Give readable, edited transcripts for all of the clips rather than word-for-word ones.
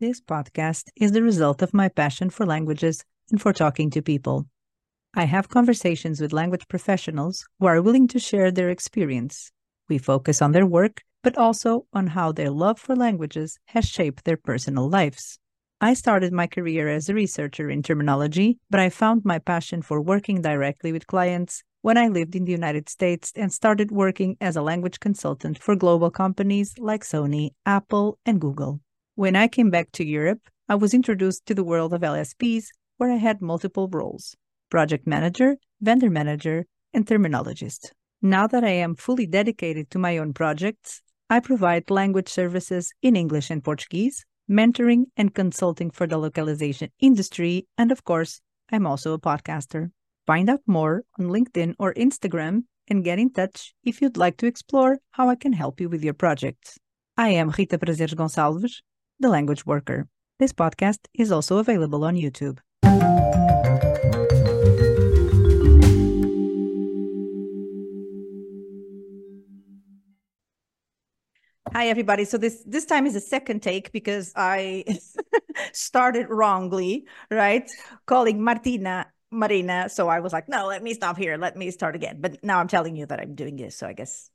This podcast is the result of my passion for languages and for talking to people. I have conversations with language professionals who are willing to share their experience. We focus on their work, but also on how their love for languages has shaped their personal lives. I started my career as a researcher in terminology, but I found my passion for working directly with clients when I lived in the United States and started working as a language consultant for global companies like Sony, Apple, and Google. When I came back to Europe, I was introduced to the world of LSPs, where I had multiple roles: project manager, vendor manager, and terminologist. Now that I am fully dedicated to my own projects, I provide language services in English and Portuguese, mentoring and consulting for the localization industry, and of course, I'm also a podcaster. Find out more on LinkedIn or Instagram and get in touch if you'd like to explore how I can help you with your project. I am Rita Prazeres Gonçalves, the language worker. This podcast is also available on YouTube. Hi, everybody. So this time is a second take because I started wrongly, right? Calling Marina. So I was like, no, let me stop here. Let me start again. But now I'm telling you that I'm doing this. So I guess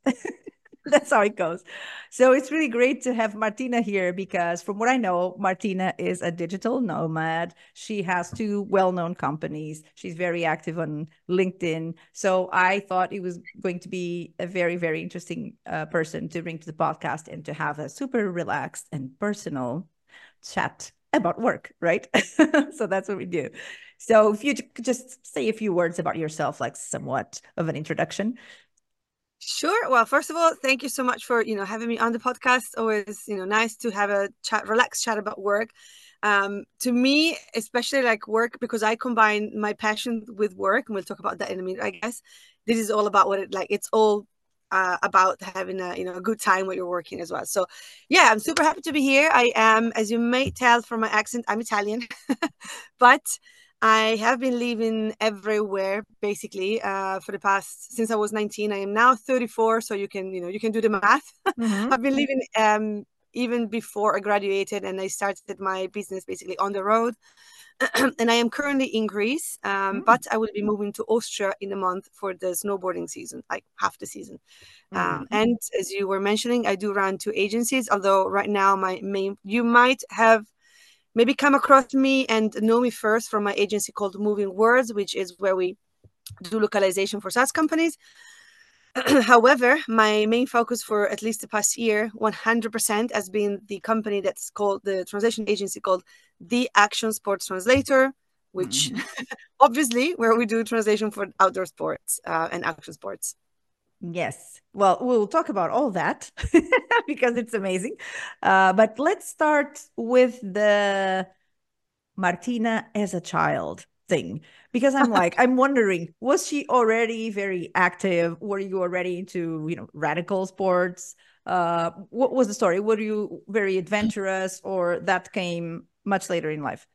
that's how it goes. So it's really great to have Martina here because from what I know, Martina is a digital nomad. She has two well-known companies. She's very active on LinkedIn. So I thought it was going to be a very, very interesting person to bring to the podcast and to have a super relaxed and personal chat about work, right? So that's what we do. So if you could just say a few words about yourself, like somewhat of an introduction. Sure. Well, first of all, thank you so much for, having me on the podcast. Always, nice to have a chat, relaxed chat about work. To me, especially like work, because I combine my passion with work, and we'll talk about that in a minute, I guess. This is all about about having a good time when you're working as well. So yeah, I'm super happy to be here. I am, as you may tell from my accent, I'm Italian, but I have been living everywhere basically for the past, since I was 19. I am now 34, so you can do the math. Mm-hmm. I've been living even before I graduated, and I started my business basically on the road. And I am currently in Greece, but I will be moving to Austria in a month for the snowboarding season, like half the season. And as you were mentioning, I do run two agencies, although right now you might have maybe come across me and know me first from my agency called Moving Words, which is where we do localization for SaaS companies. However, my main focus for at least the past year, 100%, has been the company that's called the translation agency called The Action Sports Translator, which obviously where we do translation for outdoor sports and action sports. Yes. Well, we'll talk about all that because it's amazing. But let's start with the Martina as a child thing, because I'm wondering, was she already very active? Were you already into radical sports? What was the story? Were you very adventurous, or that came much later in life?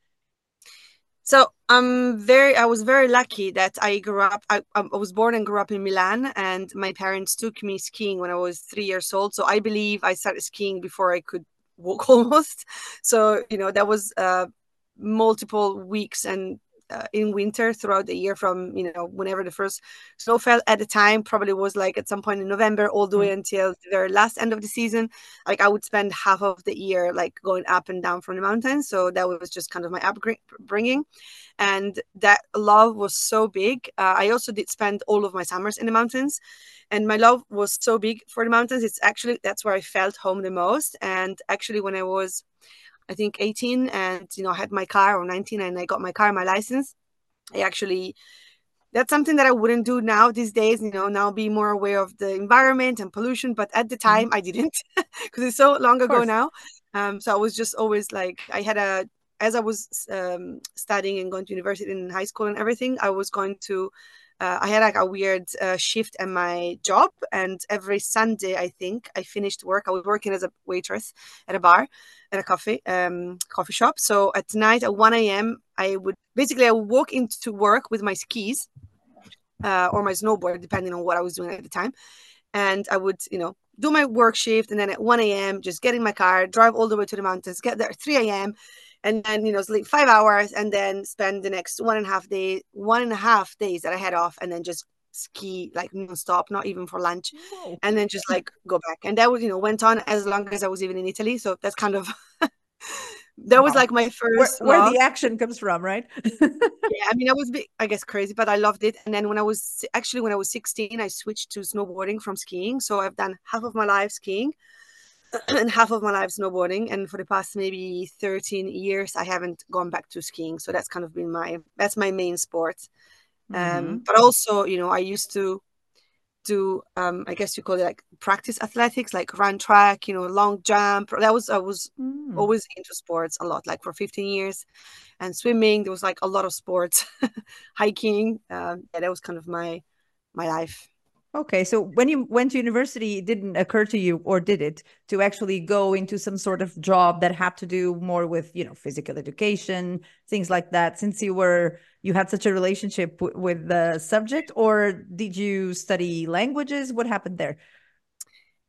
So I was very lucky that I grew up. I was born and grew up in Milan, and my parents took me skiing when I was 3 years old. So I believe I started skiing before I could walk almost. So that was multiple weeks and in winter throughout the year, from whenever the first snow fell at the time, probably was like at some point in November, all the way until the very last end of the season. Like I would spend half of the year like going up and down from the mountains. So that was just kind of my upbringing, and that love was so big. I also did spend all of my summers in the mountains, and my love was so big for the mountains. It's actually, that's where I felt home the most. And actually when I was, I think 18, and I had my car, or 19, and I got my car, my license. That's something that I wouldn't do now these days, now be more aware of the environment and pollution. But at the time I didn't, because it's so long ago now. So I was just always like, as I was studying and going to university and high school and everything, I was going to, I had like a weird shift at my job, and every Sunday, I think, I finished work. I was working as a waitress at a bar, at a coffee shop. So at night at 1 a.m., I would walk into work with my skis or my snowboard, depending on what I was doing at the time. And I would, do my work shift, and then at 1 a.m., just get in my car, drive all the way to the mountains, get there at 3 a.m., and then, sleep 5 hours, and then spend the next 1.5 days that I had off, and then just ski like non-stop, not even for lunch, and then just like go back. And that was, went on as long as I was even in Italy. So that's kind of... That was like my first where the action comes from, right? Yeah, I mean, I was, I guess, crazy, but I loved it. And then when I was 16, I switched to snowboarding from skiing. So I've done half of my life skiing and half of my life snowboarding. And for the past maybe 13 years, I haven't gone back to skiing. So that's kind of been that's my main sport. But also, I used to do, I guess you call it like practice athletics, like run track, long jump. I was always into sports a lot, like for 15 years, and swimming. There was like a lot of sports, hiking. That was kind of my life. Okay. So when you went to university, it didn't occur to you, or did it, to actually go into some sort of job that had to do more with, physical education, things like that, since you had such a relationship with the subject? Or did you study languages? What happened there?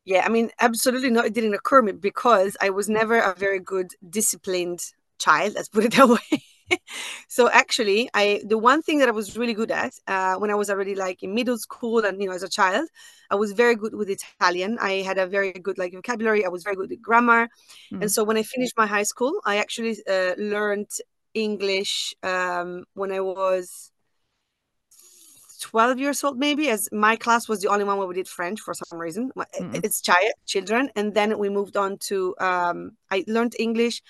Yeah, I mean, absolutely not. It didn't occur to me because I was never a very good disciplined child, let's put it that way. So actually, the one thing that I was really good at when I was already like in middle school and as a child, I was very good with Italian. I had a very good like vocabulary. I was very good at grammar, and so when I finished my high school, I actually learned English when I was 12 years old, maybe, as my class was the only one where we did French for some reason. It's children, and then we moved on to I learned English.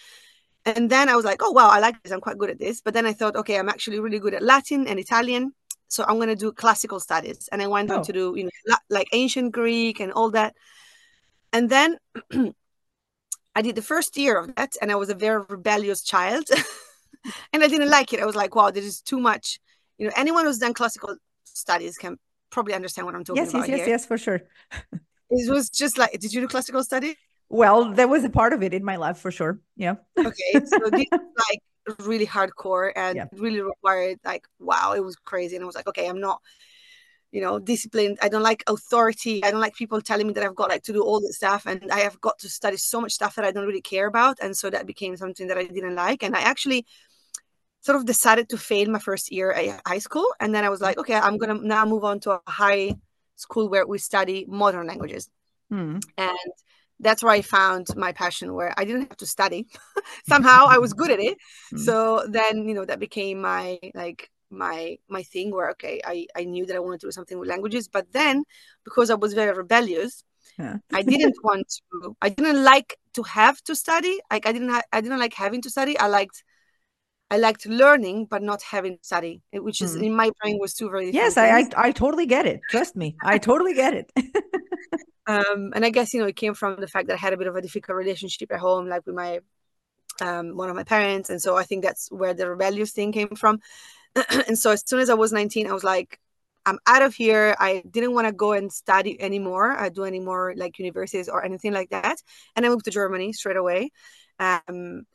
And then I was like, oh, wow, I like this. I'm quite good at this. But then I thought, okay, I'm actually really good at Latin and Italian. So I'm going to do classical studies. And I went on to do, like ancient Greek and all that. And then I did the first year of that. And I was a very rebellious child. And I didn't like it. I was like, wow, this is too much. Anyone who's done classical studies can probably understand what I'm talking about. Yes, for sure. It was just like, did you do classical studies? Well, there was a part of it in my life for sure. Yeah. Okay. So this is like really hardcore and really required, like, wow, it was crazy. And I was like, okay, I'm not, disciplined. I don't like authority. I don't like people telling me that I've got like to do all this stuff. And I have got to study so much stuff that I don't really care about. And so that became something that I didn't like. And I actually sort of decided to fail my first year at high school. And then I was like, okay, I'm going to now move on to a high school where we study modern languages. And that's where I found my passion, where I didn't have to study. Somehow I was good at it. So then, that became my thing, where, okay, I knew that I wanted to do something with languages. But then, because I was very rebellious, I didn't like to have to study. Like I didn't like having to study. I liked learning, but not having to study, which is in my brain was two very different things. I totally get it. Trust me. I totally get it. And I guess, it came from the fact that I had a bit of a difficult relationship at home, like with my, one of my parents. And so I think that's where the rebellious thing came from. And so as soon as I was 19, I was like, I'm out of here. I didn't want to go and study anymore. I do any more like universities or anything like that. And I moved to Germany straight away.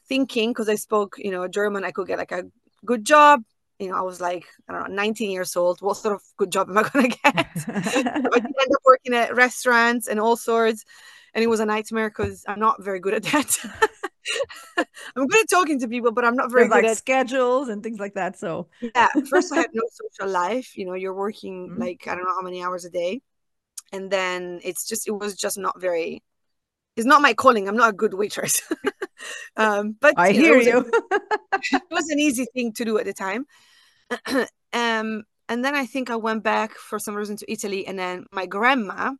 Thinking, because I spoke, German, I could get like a good job. I was like, I don't know, 19 years old. What sort of good job am I going to get? So I ended up working at restaurants and all sorts. And it was a nightmare because I'm not very good at that. I'm good at talking to people, but I'm not very good at schedules and things like that. So yeah, first I had no social life. You're working like, I don't know how many hours a day. And then it was just not very, it's not my calling. I'm not a good waitress. But I hear you. It was an easy thing to do at the time. And then I think I went back for some reason to Italy, and then my grandma,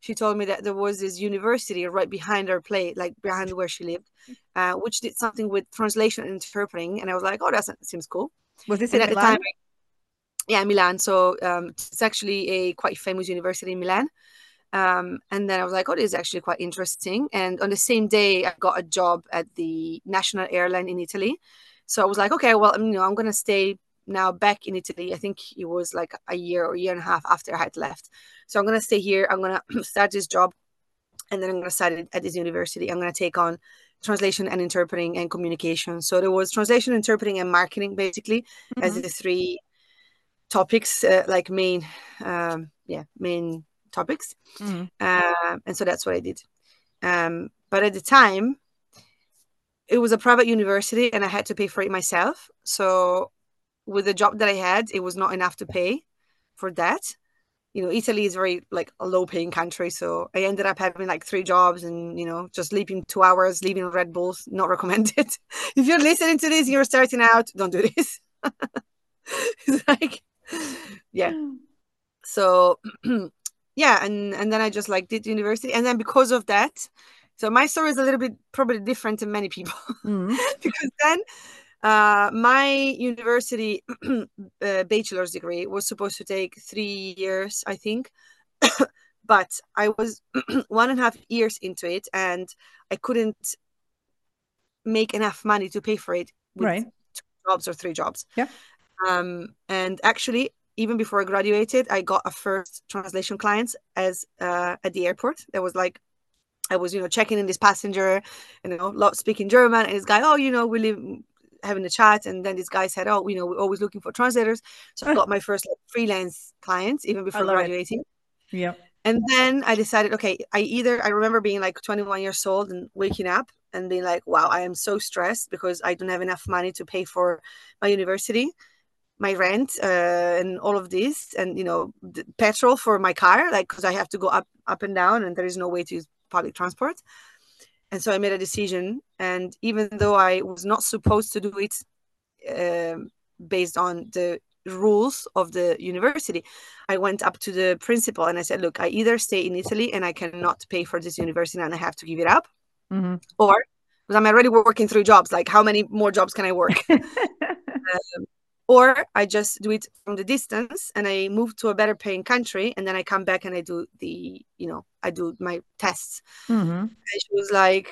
she told me that there was this university right behind her place, like behind where she lived, which did something with translation and interpreting. And I was like, oh, that seems cool. Was this in Milan? Yeah, Milan. So it's actually a quite famous university in Milan. And then I was like, oh, this is actually quite interesting. And on the same day, I got a job at the national airline in Italy. So I was like, okay, well, I'm going to stay now back in Italy. I think it was like a year or year and a half after I had left. So I'm going to stay here. I'm going to start this job. And then I'm going to start it at this university. I'm going to take on translation and interpreting and communication. So there was translation, interpreting, and marketing, basically, as the three topics, like main topics. Mm-hmm. And so that's what I did. But at the time, it was a private university and I had to pay for it myself. So with the job that I had, it was not enough to pay for that. You know, Italy is very like a low paying country. So I ended up having like 3 jobs and, you know, just sleeping 2 hours, leaving Red Bulls, not recommended. If you're listening to this, you're starting out, don't do this. It's like, yeah. So yeah. And then I just like did university. And then because of that, so my story is a little bit probably different than many people because then my university bachelor's degree was supposed to take 3 years, I think, but I was 1.5 years into it and I couldn't make enough money to pay for it with 2 jobs or 3 jobs. Yeah. And actually, even before I graduated, I got a first translation client as at the airport. That was like, I was, you know, checking in this passenger, you know, speaking German, and this guy, oh, you know, we live having a chat, and then this guy said, oh, you know, we're always looking for translators. So I got my first like, freelance clients even before graduating. Yeah. And then I decided, okay, I remember being like 21 years old and waking up and being like, wow, I am so stressed because I don't have enough money to pay for my university, my rent, and all of this, and you know, the petrol for my car, like because I have to go up and down, and there is no way to use public transport. And so I made a decision, and even though I was not supposed to do it based on the rules of the university, I went up to the principal and I said, look, I either stay in Italy and I cannot pay for this university and I have to give it up, or because I'm already working 3 jobs, like how many more jobs can I work? Or I just do it from the distance and I move to a better paying country and then I come back and I do the, you know, I do my tests. And she was like,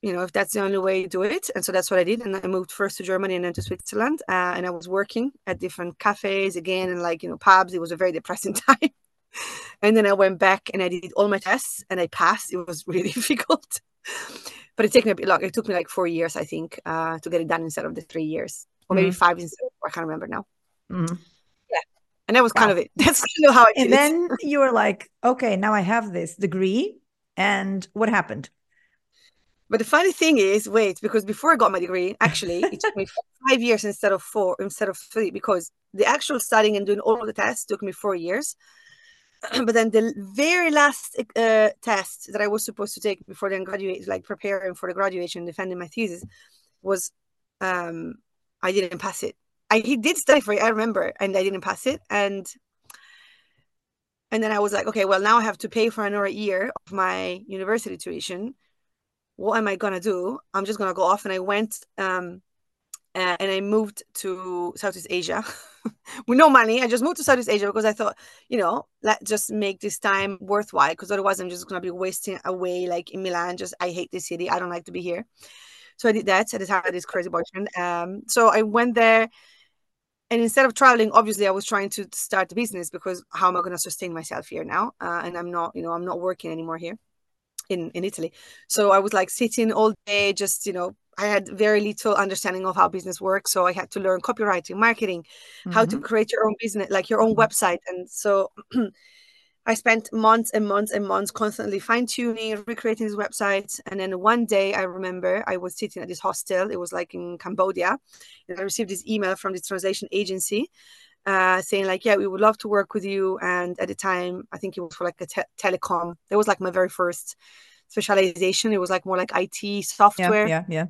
you know, if that's the only way, do it. And so that's what I did. And I moved first to Germany and then to Switzerland. And I was working at different cafes again and like, you know, pubs. It was a very depressing time. And then I went back and I did all my tests and I passed. It was really difficult. But it took me a bit long. It took me like 4 years, I think, to get it done instead of the 3 years. Or maybe 5 instead of 4, I can't remember now. Yeah. And that was kind of it. That's kind of how I did it. And then you were like, okay, now I have this degree. And what happened? But the funny thing is, wait, because before I got my degree, actually, it took me 5 years instead of 4, instead of 3, because the actual studying and doing all the tests took me 4 years. But then the very last test that I was supposed to take before then graduate, like preparing for the graduation, defending my thesis, was... I didn't pass it. He did study for it, I remember, and I didn't pass it. And then I was like, okay, well, now I have to pay for another year of my university tuition. What am I going to do? I'm just going to go off. And I went and I moved to Southeast Asia with no money. I just moved to Southeast Asia because I thought, you know, let's just make this time worthwhile because otherwise I'm just going to be wasting away like in Milan. Just, I hate this city. I don't like to be here. So I did that at the time, this crazy boyfriend. So I went there and instead of traveling, obviously I was trying to start a business because how am I going to sustain myself here now? And I'm not, you know, I'm not working anymore here in Italy. So I was like sitting all day, just, you know, I had very little understanding of how business works. So I had to learn copywriting, marketing, how to create your own business, like your own website. And so I spent months and months and months constantly fine-tuning, recreating this website. And then one day, I remember I was sitting at this hostel. It was like in Cambodia. And I received this email from this translation agency saying like, yeah, we would love to work with you. And at the time, I think it was for like a telecom. That was like my very first specialization. It was like more like IT software. Yeah.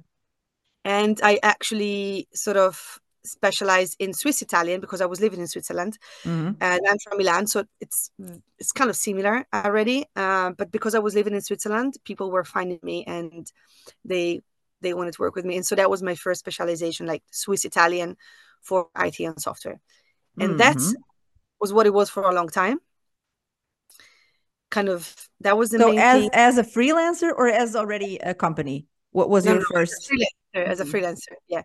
And I actually sort of specialized in Swiss Italian because I was living in Switzerland and I'm from Milan, so it's kind of similar already, but because I was living in Switzerland, people were finding me and they wanted to work with me. And so that was my first specialization, like Swiss Italian for IT and software, and that was what it was for a long time, kind of. That was the so main as a freelancer or as already a company? What was your first? As a freelancer, yeah.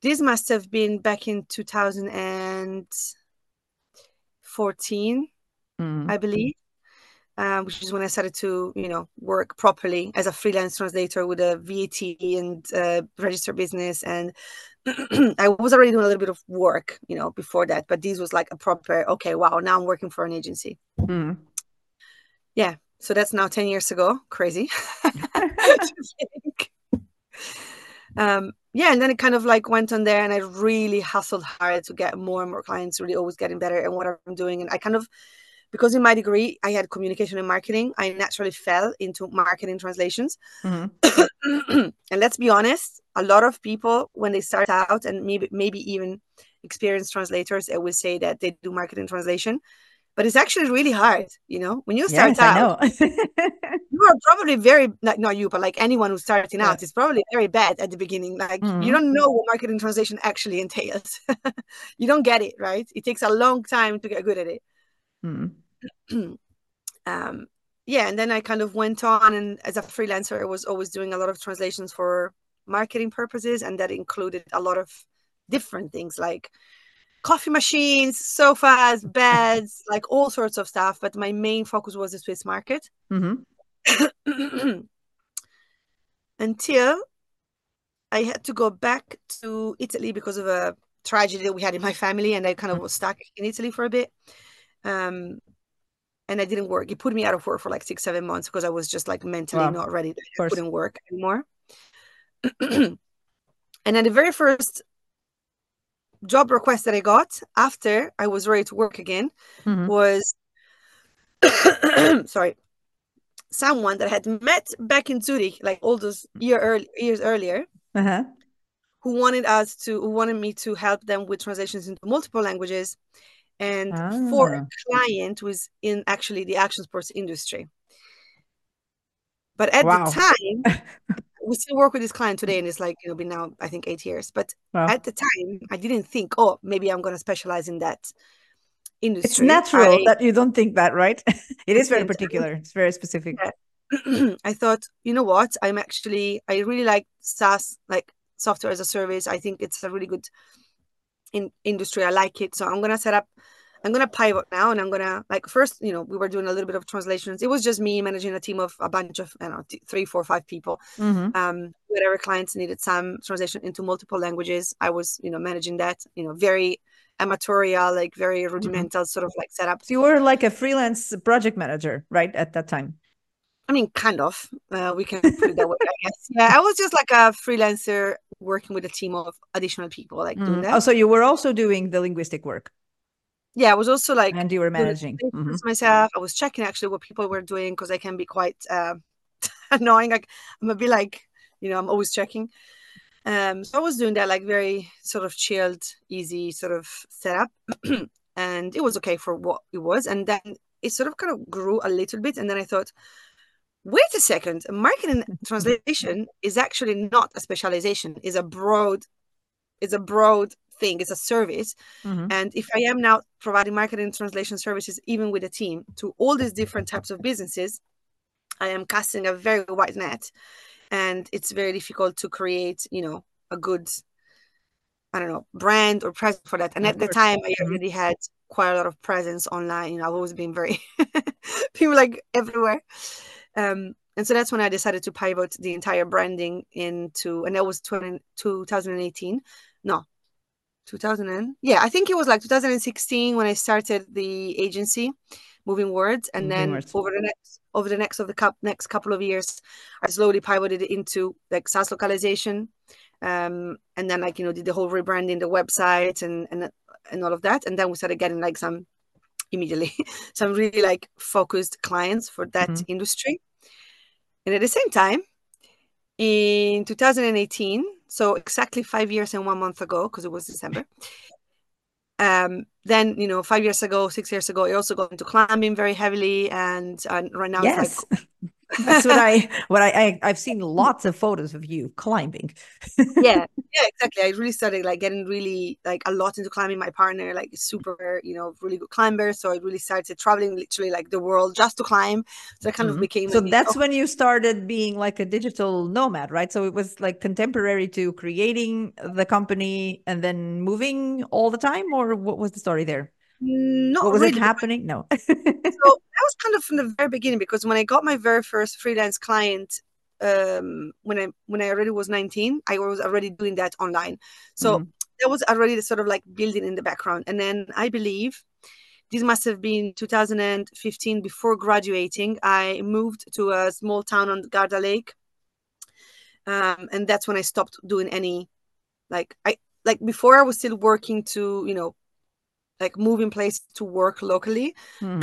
This must have been back in 2014, I believe, which is when I started to, you know, work properly as a freelance translator with a VAT and register business. And I was already doing a little bit of work, you know, before that, but this was like a proper, okay, wow, now I'm working for an agency. Yeah. So that's now 10 years ago. Crazy. Yeah. And then it kind of like went on there, and I really hustled hard to get more and more clients, really always getting better at what I'm doing. And I kind of, because in my degree, I had communication and marketing, I naturally fell into marketing translations. Mm-hmm. And let's be honest, a lot of people, when they start out, and maybe even experienced translators, it will say that they do marketing translation, but it's actually really hard. You know, when you start out, you are probably very, like, not you, but like anyone who's starting out is probably very bad at the beginning. Like you don't know what marketing translation actually entails. You don't get it, right? It takes a long time to get good at it. Yeah. And then I kind of went on, and as a freelancer, I was always doing a lot of translations for marketing purposes. And that included a lot of different things like coffee machines, sofas, beds, like all sorts of stuff. But my main focus was the Swiss market. Mm-hmm. Until I had to go back to Italy because of a tragedy that we had in my family. And I kind of was stuck in Italy for a bit. And I didn't work. It put me out of work for like 6-7 months because I was just like mentally not ready. I couldn't work anymore. And then the very first job request that I got after I was ready to work again was someone that I had met back in Zurich, like all those years earlier, who wanted us to, who wanted me to help them with translations into multiple languages. And for a client was in actually the action sports industry. But at the time, we still work with this client today, and it's like, it'll be now, I think, 8 years. But at the time, I didn't think, oh, maybe I'm going to specialize in that industry. It's natural that you don't think that, right? It is very particular. It's very specific. Yeah. I thought, you know what? I really like SaaS, like software as a service. I think it's a really good industry. I like it. So I'm going to pivot now, and I'm going to, like, first, you know, we were doing a little bit of translations. It was just me managing a team of a bunch of, I don't know, 3, 4, 5 people. Whatever clients needed some translation into multiple languages, I was, you know, managing that, you know, very amatorial, like very rudimental sort of like setup. So you were like a freelance project manager, right? At that time. I mean, kind of, we can put it that way, I guess. Yeah, I was just like a freelancer working with a team of additional people, like doing that. Oh, so you were also doing the linguistic work. Yeah, I was also like... And you were managing. Myself. I was checking actually what people were doing, because I can be quite annoying. Like, I'm a bit like, you know, I'm always checking. So I was doing that like very sort of chilled, easy sort of setup. And it was okay for what it was. And then it sort of kind of grew a little bit. And then I thought... Wait a second, marketing translation is actually not a specialization, it's a broad thing, it's a service. And if I am now providing marketing translation services, even with a team, to all these different types of businesses, I am casting a very wide net, and it's very difficult to create, you know, a good, I don't know, brand or presence for that. And at the time, I already had quite a lot of presence online. You know, I've always been very, people like everywhere. And so that's when I decided to pivot the entire branding into, and that was 2016 when I started the agency, Moving Words. And over the next couple of years, I slowly pivoted into like SaaS localization. And then like, you know, did the whole rebranding, the website and all of that. And then we started getting like some really like focused clients for that industry. And at the same time, in 2018, so exactly 5 years and 1 month ago, because it was December, then, you know, 6 years ago, I also got into climbing very heavily, and right now it's like... That's I've seen lots of photos of you climbing. Yeah, exactly. I really started like getting really like a lot into climbing. My partner, like, is super, you know, really good climber. So I really started traveling literally like the world just to climb. So I kind of became. So that's when you started being like a digital nomad, right? So it was like contemporary to creating the company and then moving all the time, or what was the story there? No. So that was kind of from the very beginning, because when I got my very first freelance client, when I already was 19, I was already doing that online. So that was already sort of like building in the background. And then I believe This must have been 2015. Before graduating, I moved to a small town on Garda Lake. And that's when I stopped doing any, like before I was still working to, you know, like moving place to work locally. Mm-hmm.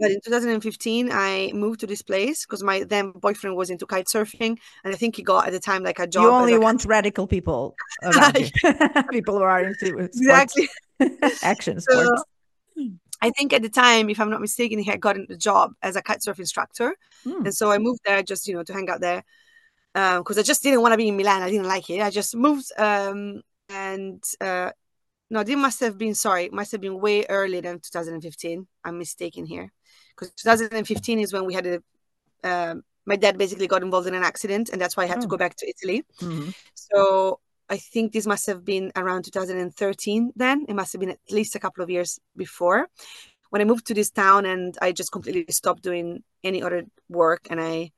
But in 2015, I moved to this place because my then boyfriend was into kite surfing. And I think he got at the time like a job. You only want radical people. People who are into sports. Exactly. Action sports. So, I think at the time, if I'm not mistaken, he had gotten a job as a kite surf instructor. Mm. And so I moved there just, you know, to hang out there. Because I just didn't want to be in Milan. I didn't like it. I just moved no, they must have been, sorry, must have been way earlier than 2015. I'm mistaken here. Because 2015 is when we had a, my dad basically got involved in an accident, and that's why I had to go back to Italy. Mm-hmm. So I think this must have been around 2013 then. It must have been at least a couple of years before when I moved to this town, and I just completely stopped doing any other work. And I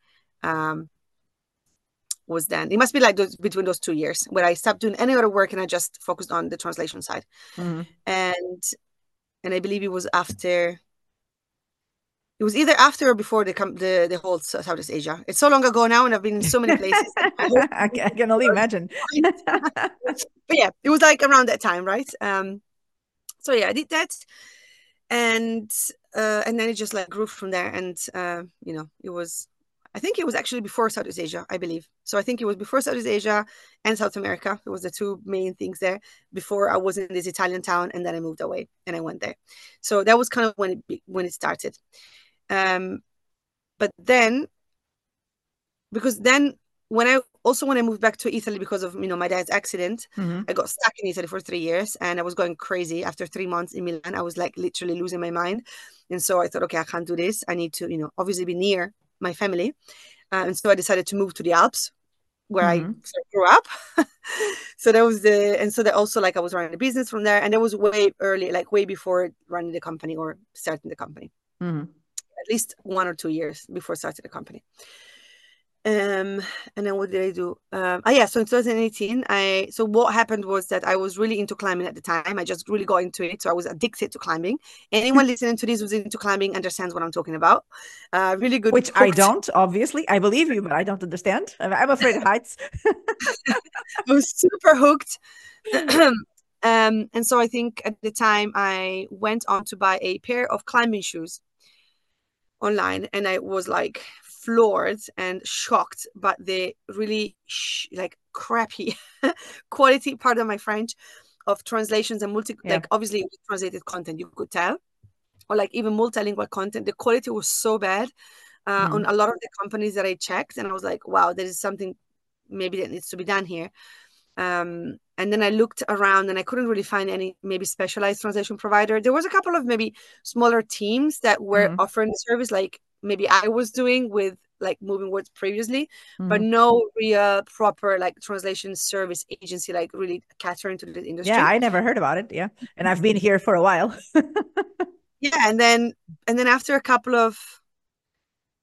was then, it must be like those, between those 2 years where I stopped doing any other work and I just focused on the translation side. Mm-hmm. And I believe it was after, it was either after or before the whole Southeast Asia. It's so long ago now, and I've been in so many places. I can only imagine. But yeah, it was like around that time, right? So yeah, I did that, and then it just like grew from there, and you know, it was. I think it was actually before Southeast Asia, I believe. So I think it was before Southeast Asia and South America. It was the two main things there before I was in this Italian town, and then I moved away and I went there. So that was kind of when it started. But then, because then when I moved back to Italy because of, you know, my dad's accident, mm-hmm. I got stuck in Italy for 3 years, and I was going crazy. After 3 months in Milan, I was like literally losing my mind. And so I thought, okay, I can't do this. I need to, you know, obviously be near my family. And so I decided to move to the Alps, where mm-hmm. I grew up. So that was the, and so that also like I was running a business from there, and that was way early, like way before running the company or starting the company, mm-hmm. at least 1 or 2 years before starting the company. And then what did I do? So in 2018, so what happened was that I was really into climbing at the time. I just really got into it. So I was addicted to climbing. Anyone listening to this who's into climbing understands what I'm talking about. Really good. Which I don't, obviously. I believe you, but I don't understand. I'm afraid of heights. I was super hooked. And so I think at the time I went on to buy a pair of climbing shoes online, and I was like floored and shocked, but the really like crappy quality, pardon my French, of translations and like obviously translated content, you could tell, or like even multilingual content. The quality was so bad on a lot of the companies that I checked, and I was like, wow, there is something maybe that needs to be done here. And then I looked around and I couldn't really find any maybe specialized translation provider. There was a couple of maybe smaller teams that were offering the service, like maybe I was doing with like Moving Words previously, but no real proper like translation service agency, like really catering to the industry. Yeah, I never heard about it. Yeah. And I've been here for a while. Yeah. And then after a couple of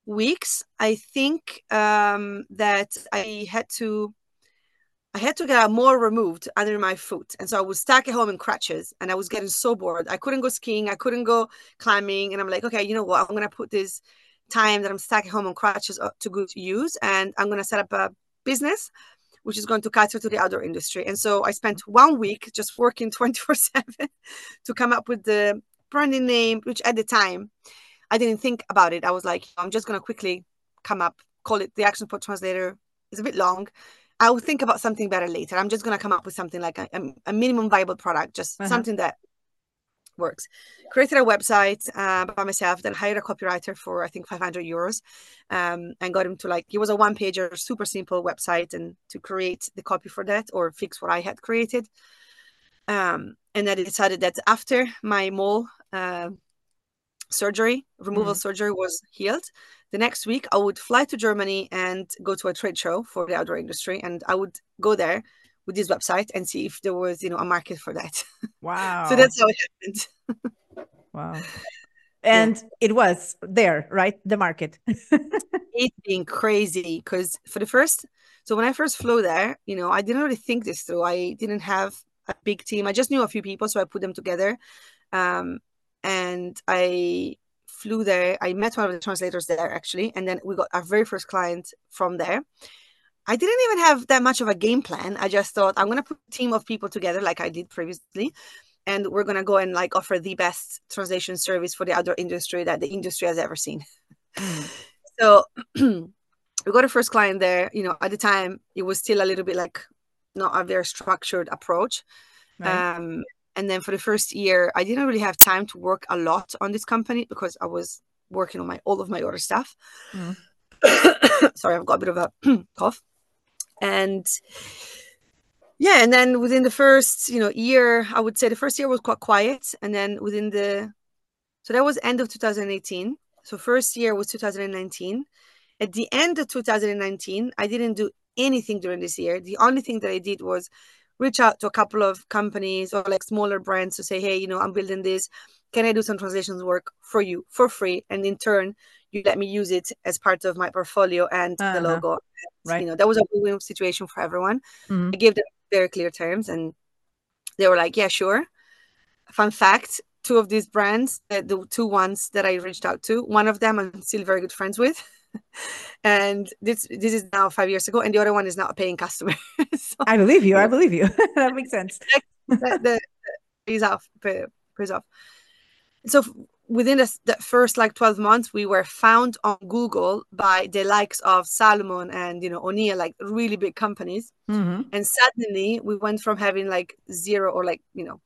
weeks, I think that I had to get a mole removed under my foot. And so I was stuck at home in crutches, and I was getting so bored. I couldn't go skiing. I couldn't go climbing. And I'm like, okay, you know what? I'm going to put this time that I'm stuck at home on crutches to good use, and I'm going to set up a business which is going to cater to the outdoor industry. And so I spent 1 week just working 24/7 to come up with the branding name, which at the time I didn't think about it. I was like, I'm just going to quickly come up, call it The Action Sports Translator. It's a bit long. I will think about something better later. I'm just going to come up with something like a minimum viable product, just something that works. Created a website by myself, then hired a copywriter for, I think, 500 euros, and got him to like, it was a one-pager, super simple website, and to create the copy for that or fix what I had created. And then I decided that after my mole surgery, removal surgery was healed, the next week I would fly to Germany and go to a trade show for the outdoor industry, and I would go there with this website and see if there was, you know, a market for that. Wow. So that's how it happened. Wow. And it was there, right? The market. It's been crazy because so when I first flew there, you know, I didn't really think this through. I didn't have a big team. I just knew a few people, so I put them together. And I flew there. I met one of the translators there, actually. And then we got our very first client from there. I didn't even have that much of a game plan. I just thought, I'm going to put a team of people together like I did previously. And we're going to go and like offer the best translation service for the outdoor industry that the industry has ever seen. So we got our first client there. You know, at the time, it was still a little bit like not a very structured approach. Right. And then for the first year, I didn't really have time to work a lot on this company because I was working on all of my other stuff. Mm. Sorry, I've got a bit of a cough. And yeah, and then within the first, year, I would say the first year was quite quiet. And then within the, so that was end of 2018. So first year was 2019. At the end of 2019, I didn't do anything during this year. The only thing that I did was reach out to a couple of companies or like smaller brands to say, hey, I'm building this. Can I do some translations work for you for free? And in turn, you let me use it as part of my portfolio and the logo. Right. That was a win-win situation for everyone. Mm-hmm. I gave them very clear terms and they were like, yeah, sure. Fun fact, two of these brands, the two ones that I reached out to, one of them I'm still very good friends with. And this is now 5 years ago, and the other one is now a paying customer. So, I believe you. Yeah. I believe you. That makes sense. Pays off. So within the first 12 months, we were found on Google by the likes of Salomon and O'Neill, really big companies. Mm-hmm. And suddenly we went from having zero or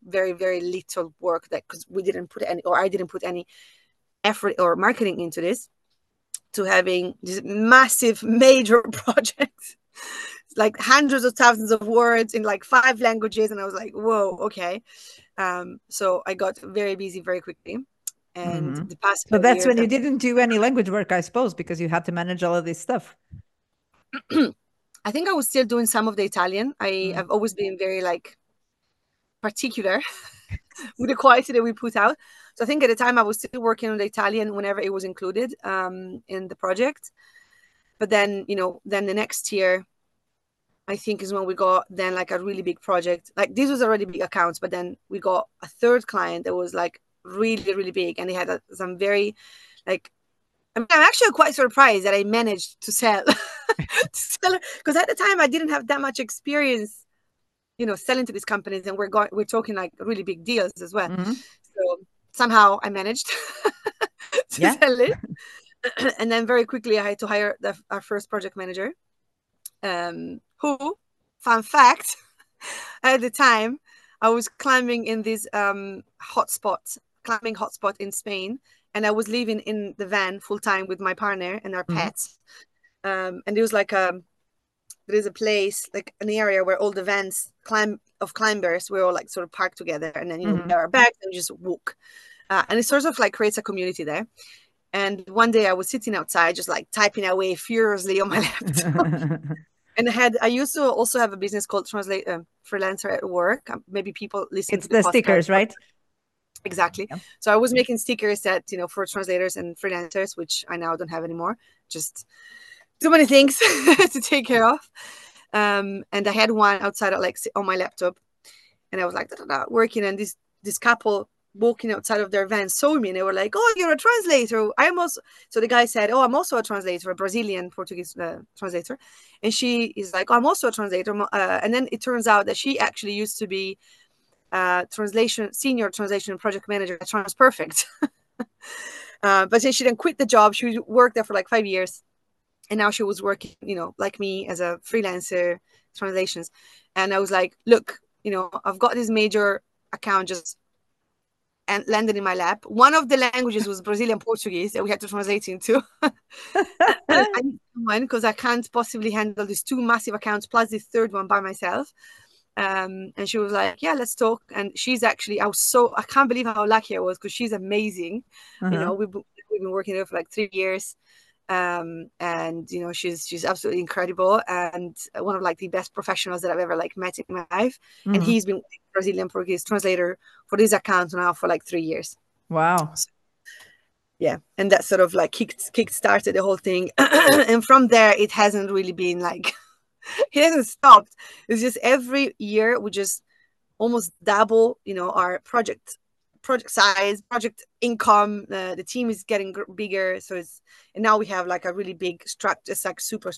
very very little work because we didn't put any, or I didn't put any effort or marketing into this, to having these massive major projects, hundreds of thousands of words in 5 languages. And I was like, whoa, okay. So I got very busy very quickly. And the past, but that's when you didn't do any language work, I suppose, because you had to manage all of this stuff. I think I was still doing some of the Italian. I've always been very particular with the quality that we put out. So I think at the time I was still working on the Italian whenever it was included in the project. But then, then the next year, I think is when we got then a really big project. This was already big accounts, but then we got a third client that was really, really big. And they had some very I'm actually quite surprised that I managed to sell. Because at the time I didn't have that much experience, selling to these companies. And we're talking really big deals as well. Mm-hmm. So somehow I managed to sell it. And then very quickly I had to hire our first project manager, who, fun fact, at the time I was climbing in this climbing hotspot in Spain, and I was living in the van full time with my partner and our pets. And it was there's a place, an area where all the vans climbers, we're all sort of parked together, and then we have our bags and just walk. And it sort of creates a community there. And one day I was sitting outside, just typing away furiously on my laptop. And I used to also have a business called Freelancer at Work. Maybe people listen to the podcast. Stickers, right? Exactly. Yeah. So I was making stickers that, for translators and freelancers, which I now don't have anymore. Just too many things to take care of. And I had one outside on my laptop, and I was working, and this couple walking outside of their van saw me, and they were like, oh, you're a translator. I'm also, so the guy said, oh, I'm also a translator, a Brazilian Portuguese translator. And she is like, oh, I'm also a translator. And then it turns out that she actually used to be senior translation project manager at TransPerfect. But then she didn't quit the job. She worked there for 5 years. And now she was working, like me, as a freelancer, translations. And I was like, look, I've got this major account just and landed in my lap. One of the languages was Brazilian Portuguese that we had to translate into. I need someone because I can't possibly handle these two massive accounts plus this third one by myself. And she was like, yeah, let's talk. And she's actually, I can't believe how lucky I was because she's amazing. Uh-huh. We've been working there for 3 years. And she's absolutely incredible, and one of the best professionals that I've ever met in my life. Mm-hmm. And he's been Brazilian Portuguese translator for this account now for 3 years. Wow. So, yeah, and that sort of kick started the whole thing. And from there it hasn't really been it hasn't stopped. It's just every year we just almost double our project project size, project income. The team is getting bigger, so it's, and now we have like a really big structure. It's like super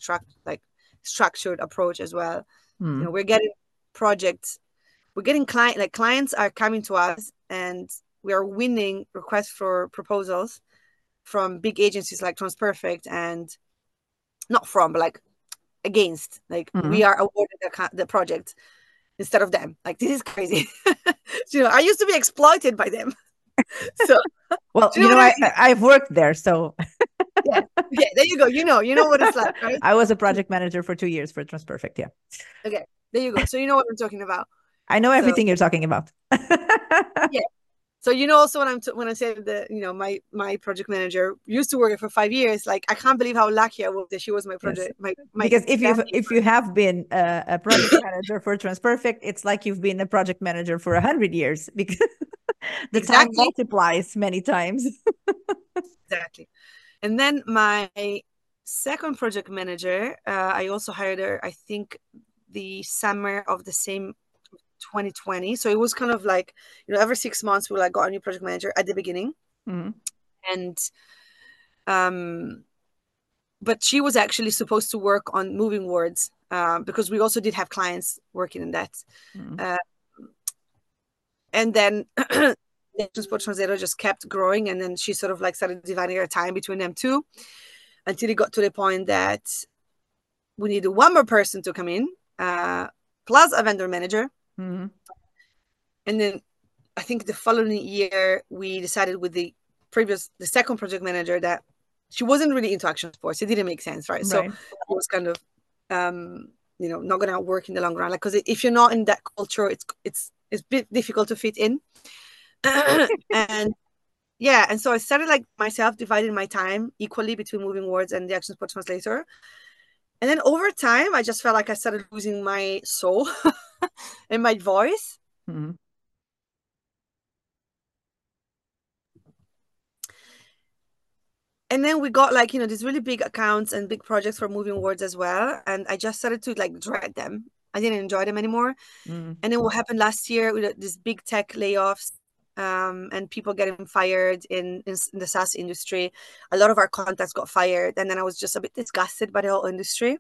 structured approach as well. Mm. You know, we're getting projects, we're getting client, like clients are coming to us, and we are winning requests for proposals from big agencies like TransPerfect, and not from, but like against, like we are awarded the project instead of them. Like, this is crazy. You know, I used to be exploited by them. So, well, I've worked there, so yeah, there you go. You know what it's like, right? I was a project manager for 2 years for TransPerfect. Yeah. Okay, there you go. So you know what I'm talking about. I know everything you're talking about. Yeah. So you know, also when I say that, you know, my project manager used to work here for 5 years. Like, I can't believe how lucky I was that she was my project. Yes. Because if you have been a project manager for TransPerfect, it's like you've been a project manager for 100 years, because the time multiplies many times. Exactly. And then my second project manager, I also hired her, I think, the summer of the same 2020. So it was kind of like, you know, every 6 months we like got a new project manager at the beginning. And but she was actually supposed to work on Moving Words, because we also did have clients working in that. And then the Action Sports Translator just kept growing, and then she sort of like started dividing her time between them two, until it got to the point that we needed one more person to come in, plus a vendor manager. And then I think the following year we decided with the second project manager that she wasn't really into action sports. It didn't make sense, right? So it was kind of you know, not gonna work in the long run, like, because if you're not in that culture, it's a bit difficult to fit in. and so I started like myself dividing my time equally between Moving Words and the Action Sports Translator. And then over time, I just felt like I started losing my soul and my voice. And then we got like, you know, these really big accounts and big projects for Moving Words as well. And I just started to like dread them. I didn't enjoy them anymore. And then what happened last year with these big tech layoffs, and people getting fired in the SaaS industry. A lot of our contacts got fired, and then I was just a bit disgusted by the whole industry.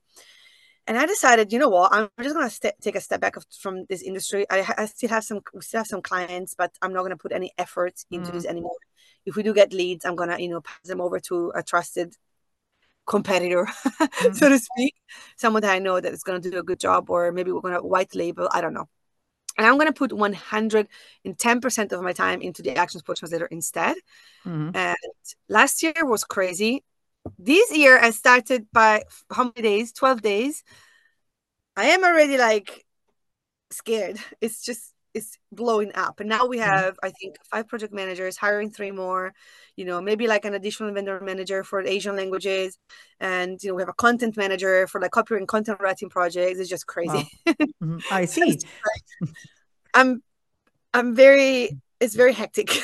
And I decided, you know what, I'm just going to take a step back from this industry. We still have some clients, but I'm not going to put any effort into this anymore. If we do get leads, I'm going to, you know, pass them over to a trusted competitor, so to speak, someone that I know that is going to do a good job, or maybe we're going to white label, I don't know. And I'm going to put 110% of my time into the Action Sports Translator instead. And last year was crazy. This year, I started by how many days? 12 days. I am already like scared. It's just, it's blowing up. And now we have, I think, 5 project managers, hiring 3 more, you know, maybe like an additional vendor manager for Asian languages. And, you know, we have a content manager for like copywriting and content writing projects. It's just crazy. Wow. I see. I'm very, it's very hectic.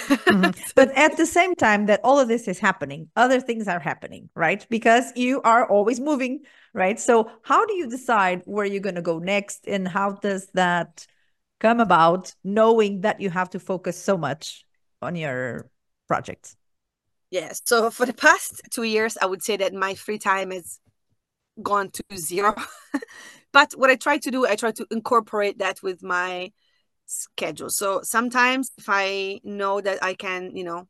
But at the same time that all of this is happening, other things are happening, right? Because you are always moving, right? So how do you decide where you're going to go next, and how does that come about, knowing that you have to focus so much on your projects? Yes. So for the past 2 years, I would say that my free time has gone to zero. But what I try to do, I try to incorporate that with my schedule. So sometimes if I know that I can, you know,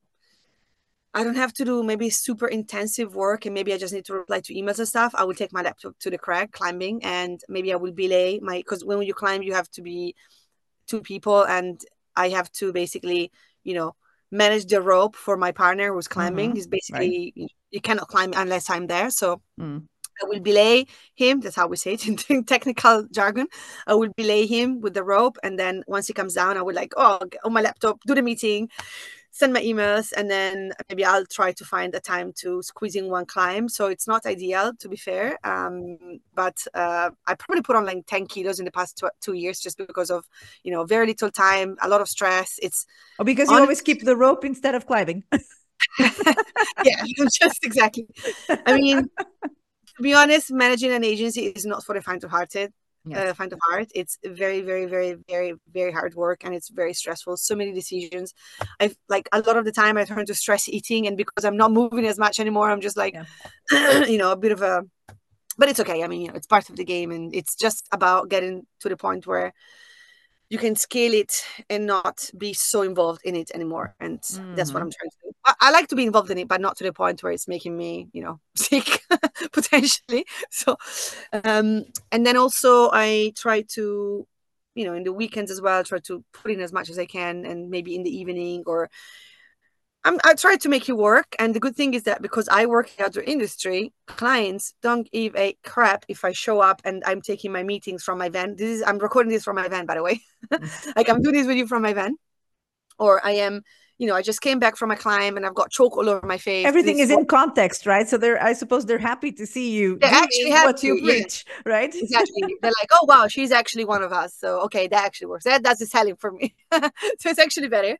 I don't have to do maybe super intensive work, and maybe I just need to reply to emails and stuff, I will take my laptop to the crag climbing, and maybe I will belay my, because when you climb, you have to be 2 people, and I have to basically, you know, manage the rope for my partner who's climbing. He's basically, you cannot climb unless I'm there. So I will belay him. That's how we say it in technical jargon. I will belay him with the rope, and then once he comes down, I would like, get on my laptop, do the meeting, send my emails, and then maybe I'll try to find a time to squeeze in one climb. So it's not ideal, to be fair. But I probably put on like 10 kilos in the past 2 years, just because of, you know, very little time, a lot of stress. It's because you always keep the rope instead of climbing. Yeah, just exactly. I mean, to be honest, managing an agency is not for the faint of hearted. yes. Faint of heart. It's very, very, very, very, very hard work, and it's very stressful. So many decisions. I've like a lot of the time I turn to stress eating, and because I'm not moving as much anymore, I'm just like, yeah. you know, a bit of a. But it's okay. I mean, you know, it's part of the game, and it's just about getting to the point where you can scale it and not be so involved in it anymore. And that's what I'm trying to do. I like to be involved in it, but not to the point where it's making me, you know, sick potentially. So, and then also I try to, you know, in the weekends as well, try to put in as much as I can, and maybe in the evening, or I try to make it work. And the good thing is that because I work in the outdoor industry, clients don't give a crap if I show up and I'm taking my meetings from my van. I'm recording this from my van, by the way. Like, I'm doing this with you from my van. Or I am, you know, I just came back from a climb and I've got chalk all over my face. Everything is in context, right? So I suppose they're happy to see you. They actually have what you preach, right? Exactly. They're like, oh, wow, she's actually one of us. So, okay, that actually works. That's the selling for me. So it's actually better.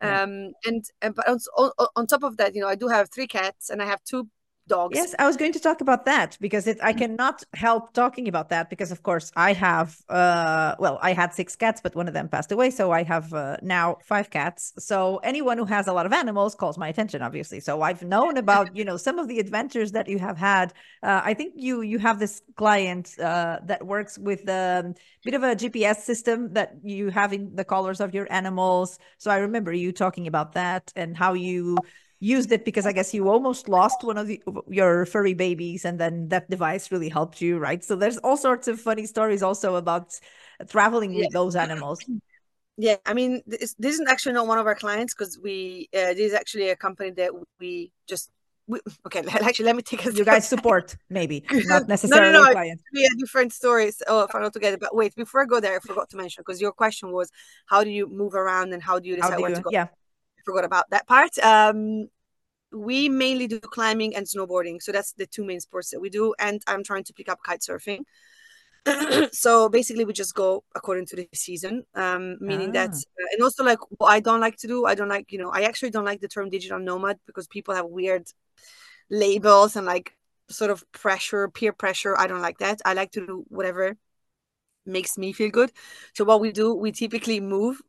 But on top of that, you know, I do have 3 cats and I have 2 dogs. Yes, I was going to talk about that, because I cannot help talking about that, because of course I have, well, I had 6 cats, but one of them passed away. So I have now 5 cats. So anyone who has a lot of animals calls my attention, obviously. So I've known about, you know, some of the adventures that you have had. I think you have this client that works with a bit of a GPS system that you have in the collars of your animals. So I remember you talking about that and how you used it, because I guess you almost lost one of your furry babies, and then that device really helped you, right? So there's all sorts of funny stories also about traveling with those animals. Yeah, I mean, this isn't actually not one of our clients, because this is actually a company that we just, okay, actually, let me take a... You guys support, maybe, not necessarily no, clients. We have different stories altogether, but wait, before I go there, I forgot to mention, because your question was, how do you move around and how do you decide where to go? Yeah. Forgot about that part. We mainly do climbing and snowboarding, so that's the 2 main sports that we do, and I'm trying to pick up kite surfing. So basically we just go according to the season, meaning that, and also like what I don't like to do, I don't like, you know, I actually don't like the term digital nomad, because people have weird labels and like sort of peer pressure. I don't like that. I like to do whatever makes me feel good. So what we do, we typically move,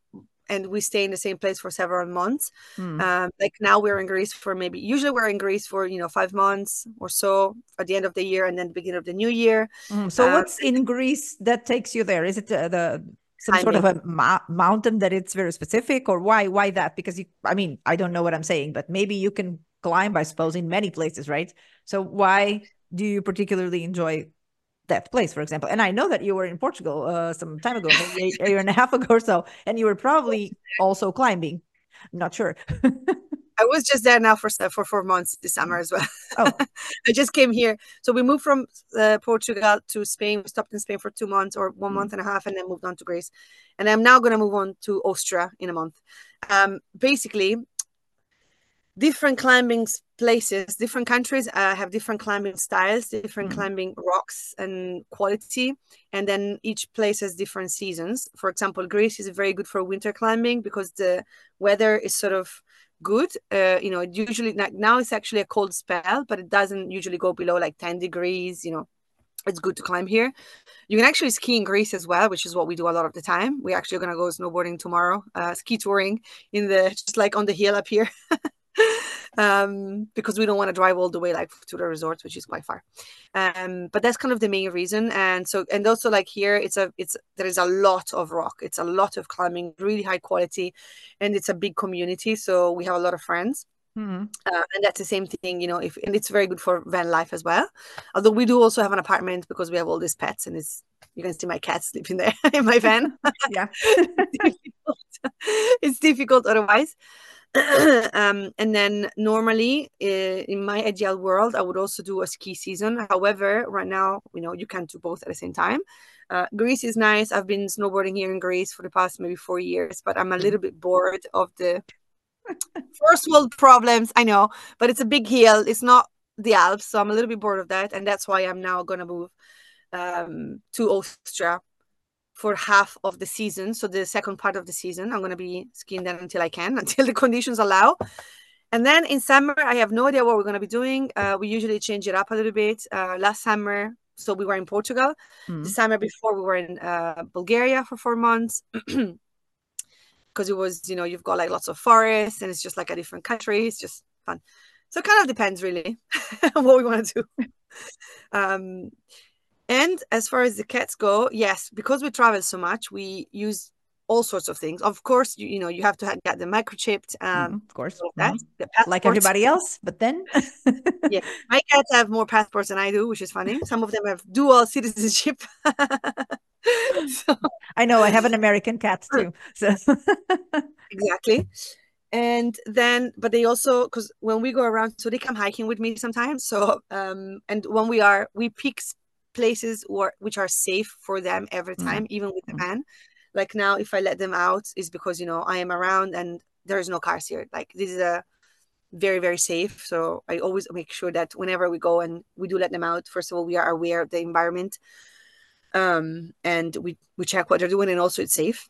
and we stay in the same place for several months. Like now we're in Greece for usually we're in Greece for, you know, 5 months or so at the end of the year, and then the beginning of the new year. So what's in Greece that takes you there? Is it some sort of a mountain that it's very specific, or why that? Because I mean, I don't know what I'm saying, but maybe you can climb, I suppose, in many places, right? So why do you particularly enjoy that place, for example? And I know that you were in Portugal some time ago, maybe a year and a half ago or so, and you were probably also climbing. I'm not sure. I was just there now for 4 months this summer as well. Oh. I just came here. So we moved from Portugal to Spain. We stopped in Spain for 2 months or one month and a half, and then moved on to Greece. And I'm now going to move on to Austria in a month. Basically, different climbing places, different countries have different climbing styles, different climbing rocks and quality. And then each place has different seasons. For example, Greece is very good for winter climbing because the weather is sort of good. You know, it usually, like now it's actually a cold spell, but it doesn't usually go below like 10 degrees, you know. It's good to climb here. You can actually ski in Greece as well, which is what we do a lot of the time. We're actually going to go snowboarding tomorrow, ski touring just like on the hill up here. Because we don't want to drive all the way like to the resort, which is quite far. But that's kind of the main reason. And also like here, there is a lot of rock. It's a lot of climbing, really high quality, and it's a big community. So we have a lot of friends. And that's the same thing, you know, and it's very good for van life as well. Although we do also have an apartment because we have all these pets, and you can see my cat sleeping there in my van. Yeah. It's difficult otherwise. And then normally in my ideal world, I would also do a ski season. However, right now, you know, you can't do both at the same time. Greece is nice. I've been snowboarding here in Greece for the past maybe 4 years, but I'm a little bit bored of the first world problems. I know, but it's a big hill. It's not the Alps. So I'm a little bit bored of that. And that's why I'm now going to move to Austria for half of the season. So the second part of the season, I'm going to be skiing there until the conditions allow. And then in summer, I have no idea what we're going to be doing. We usually change it up a little bit. Last summer, So we were in Portugal. Mm-hmm. The summer before, we were in Bulgaria for 4 months. Because it was, you know, you've got like lots of forests and it's just like a different country. It's just fun. So it kind of depends really what we want to do. And as far as the cats go, yes, because we travel so much, we use all sorts of things. Of course, you know, you have to get the microchipped. Of course. That, the like everybody else, but then. Yeah, my cats have more passports than I do, which is funny. Some of them have dual citizenship. So, I know, I have an American cat too. So. Exactly. And then, but they also, because when we go around, so they come hiking with me sometimes. So, and when we are, we pick places which are safe for them every time, even with the van. Like now, if I let them out, it's because, you know, I am around and there is no cars here. Like this is a very, very safe. So I always make sure that whenever we go and we do let them out, first of all, we are aware of the environment, and we check what they're doing, and also it's safe.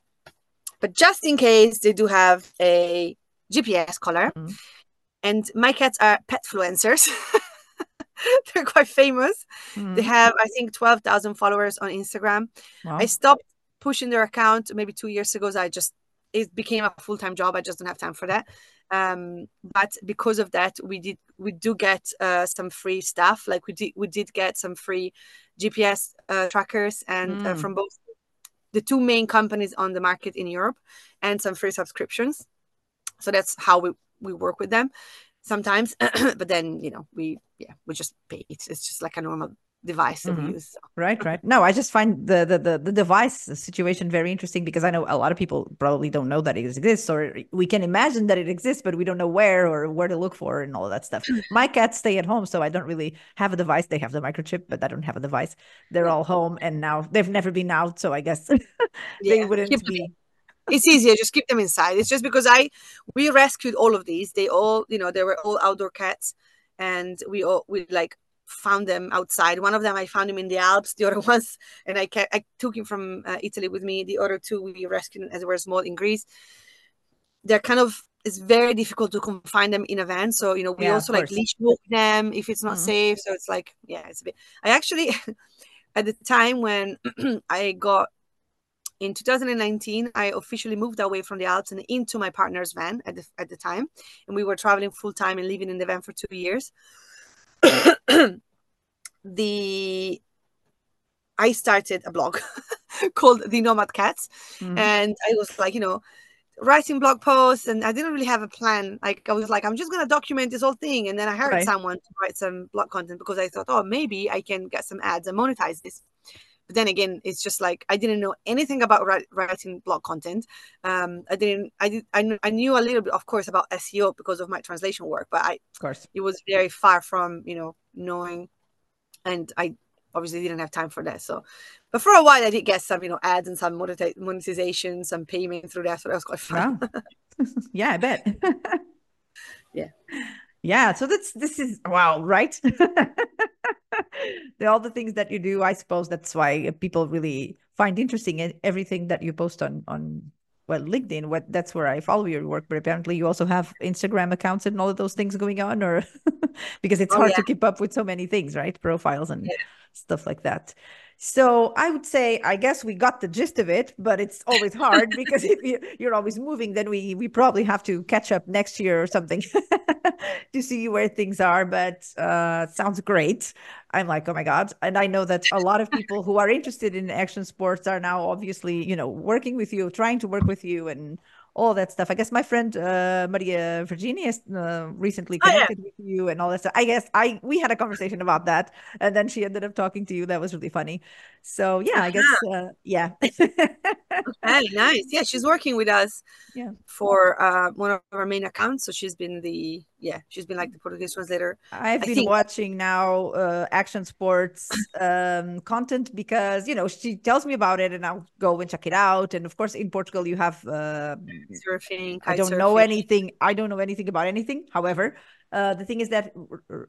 But just in case, they do have a GPS collar, and my cats are petfluencers. They're quite famous. They have, I think, 12,000 followers on Instagram. Wow. I stopped pushing their account maybe 2 years ago. So it became a full-time job. I just don't have time for that. But because of that, we do get some free stuff. Like we did get some free GPS trackers and from both the two main companies on the market in Europe, and some free subscriptions. So that's how we work with them sometimes. But then, you know, we just pay. It's just like a normal device that we use. So. Right. No, I just find the device situation very interesting, because I know a lot of people probably don't know that it exists, or we can imagine that it exists, but we don't know where to look for and all of that stuff. My cats stay at home, so I don't really have a device. They have the microchip, but I don't have a device. They're all home, and now they've never been out, so I guess they wouldn't be. It's easier. Just keep them inside. It's just because we rescued all of these. They all, you know, they were all outdoor cats, and we like found them outside. One of them I found him in the Alps. The other ones, and I took him from Italy with me. The other two we rescued as they were small in Greece. They're kind of, it's very difficult to confine them in a van. So, you know, we also like leash walk them if it's not safe. So it's like, yeah, it's a bit. I actually, at the time when I got, in 2019, I officially moved away from the Alps and into my partner's van at the time. And we were traveling full time and living in the van for 2 years. I started a blog called The Nomad Cats. And I was like, you know, writing blog posts, and I didn't really have a plan. Like I was like, I'm just going to document this whole thing. And then I hired someone to write some blog content, because I thought, oh, maybe I can get some ads and monetize this. But then again, it's just like, I didn't know anything about writing blog content. I knew a little bit, of course, about SEO because of my translation work, but it was very far from, you know, knowing, and I obviously didn't have time for that. So, but for a while I did get some, you know, ads and some monetization, some payment through that. So that was quite fun. Wow. Yeah, I bet. Yeah. So this is wow. Right. All the things that you do, I suppose that's why people really find interesting everything that you post on well, LinkedIn. That's where I follow your work. But apparently, you also have Instagram accounts and all of those things going on, or because it's hard to keep up with so many things, right? Profiles and stuff like that. So I would say, I guess we got the gist of it, but it's always hard because if you're always moving, then we probably have to catch up next year or something to see where things are. But sounds great. I'm like, oh my God. And I know that a lot of people who are interested in action sports are now obviously, you know, working with you, trying to work with you and all that stuff. I guess my friend Maria Virginia recently connected with you and all that stuff. I guess we had a conversation about that, and then she ended up talking to you. That was really funny. So yeah, I guess okay, nice. Yeah, she's working with us for one of our main accounts. So she's been like the Portuguese translator. I've been watching now action sports content because, you know, she tells me about it and I'll go and check it out. And of course, in Portugal, you have surfing. I don't know anything about anything. However, the thing is that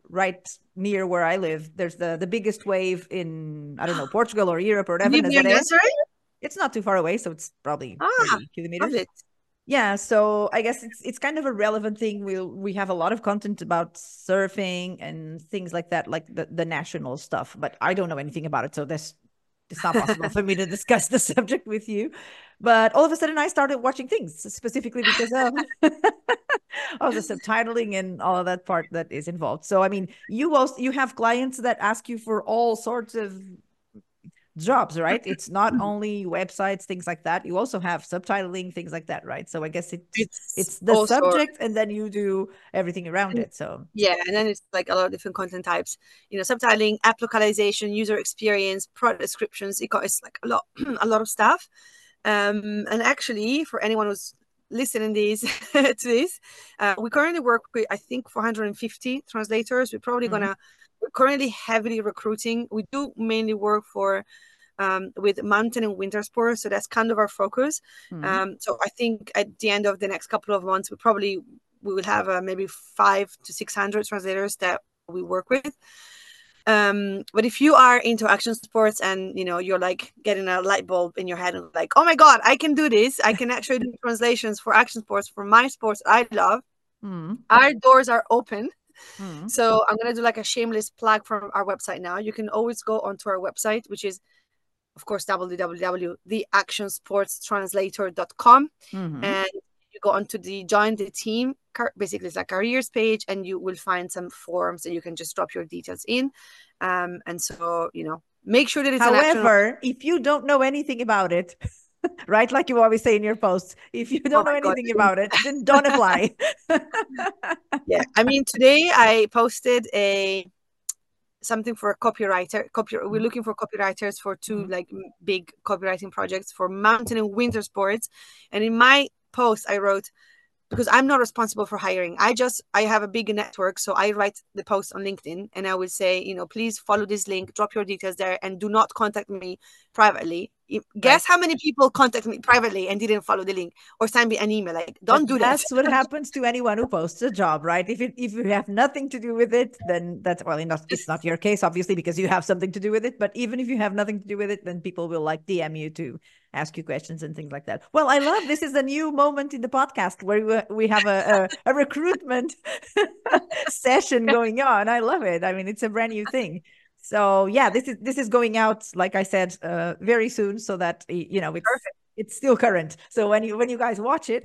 right near where I live, there's the biggest wave in, I don't know, Portugal or Europe or whatever. It's not too far away. So it's probably 30 kilometers. Yeah, so I guess it's kind of a relevant thing. We have a lot of content about surfing and things like that, like the national stuff, but I don't know anything about it. So it's not possible for me to discuss the subject with you. But all of a sudden I started watching things specifically because of all the subtitling and all of that part that is involved. So, I mean, you have clients that ask you for all sorts of jobs, right? It's not only websites, things like that. You also have subtitling, things like that, right? So I guess it's the subject, and then you do everything around it. So yeah, and then it's like a lot of different content types, subtitling, app localization, user experience, product descriptions. It's like a lot of stuff. And actually, for anyone who's listening to this, we currently work with, I think, 450 translators. We're probably gonna. We're currently heavily recruiting. We do mainly work with mountain and winter sports, so that's kind of our focus. So I think at the end of the next couple of months, we will have maybe 500 to 600 translators that we work with. But if you are into action sports and you're like getting a light bulb in your head and like, oh my god, I can do this! I can actually do translations for action sports for my sports I love. Our doors are open. So I'm going to do like a shameless plug from our website now. You can always go onto our website, which is, of course, www.theactionsportstranslator.com. And you go onto the join the team, basically it's like careers page, and you will find some forms that you can just drop your details in. And so, make sure that it's However, if you don't know anything about it, right? Like you always say in your posts, if you don't know anything about it, then don't apply. Yeah. I mean, today I posted something for a copywriter. We're looking for copywriters for two like big copywriting projects for mountain and winter sports. And in my post, I wrote, because I'm not responsible for hiring. I have a big network, so I write the post on LinkedIn, and I will say, please follow this link, drop your details there, and do not contact me privately. Guess how many people contact me privately and didn't follow the link or send me an email? Like, don't do that. That's what happens to anyone who posts a job, right? If you have nothing to do with it, then that's it's not your case, obviously, because you have something to do with it. But even if you have nothing to do with it, then people will like DM you to ask you questions and things like that. Well, I love this is a new moment in the podcast where we have a recruitment session going on. I love it. I mean, it's a brand new thing. So yeah, this is going out, like I said, very soon, so that it's still current. So when you guys watch it,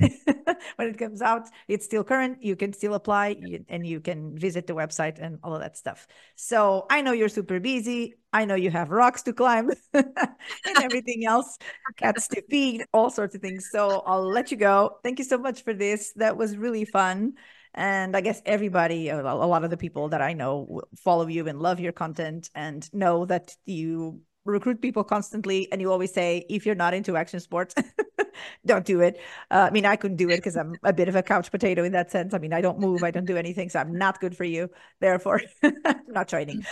when it comes out, it's still current. You can still apply, and you can visit the website and all of that stuff. So I know you're super busy. I know you have rocks to climb and everything else, cats to feed, all sorts of things. So I'll let you go. Thank you so much for this. That was really fun. And I guess a lot of the people that I know follow you and love your content and know that you recruit people constantly, and you always say, if you're not into action sports, don't do it. I mean, I couldn't do it because I'm a bit of a couch potato in that sense. I mean, I don't move, I don't do anything, so I'm not good for you. Therefore, I'm not joining.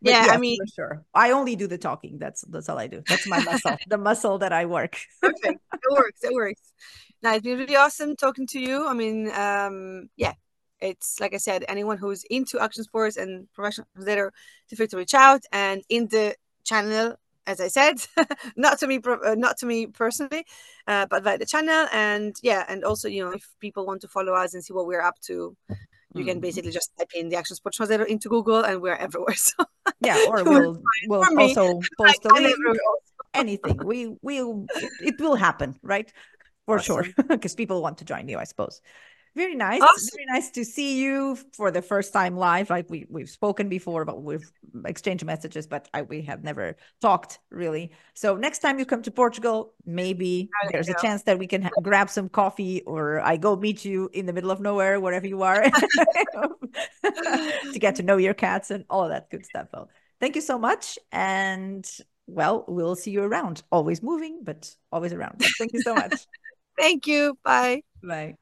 Yeah, I mean, for sure. I only do the talking. That's all I do. That's my muscle, the muscle that I work. Perfect. It works. Now, it's been really awesome talking to you. I mean, yeah. It's like I said, anyone who's into action sports and professional translator, feel free to reach out. And in the channel, as I said, not to me personally, but via the channel. And yeah, and also, if people want to follow us and see what we're up to, you can basically just type in the Action Sports Translator into Google, and we're everywhere. So yeah, or we'll also post a link. Anything it will happen, right? For awesome. Sure, because people want to join you, I suppose. Very nice. Awesome. Very nice to see you for the first time live. Like we've spoken before, but we've exchanged messages, but we have never talked really. So next time you come to Portugal, maybe there's a chance that we can grab some coffee, or I go meet you in the middle of nowhere, wherever you are, to get to know your cats and all of that good stuff. Well, thank you so much. And well, we'll see you around. Always moving, but always around. Thank you so much. Thank you. Bye. Bye.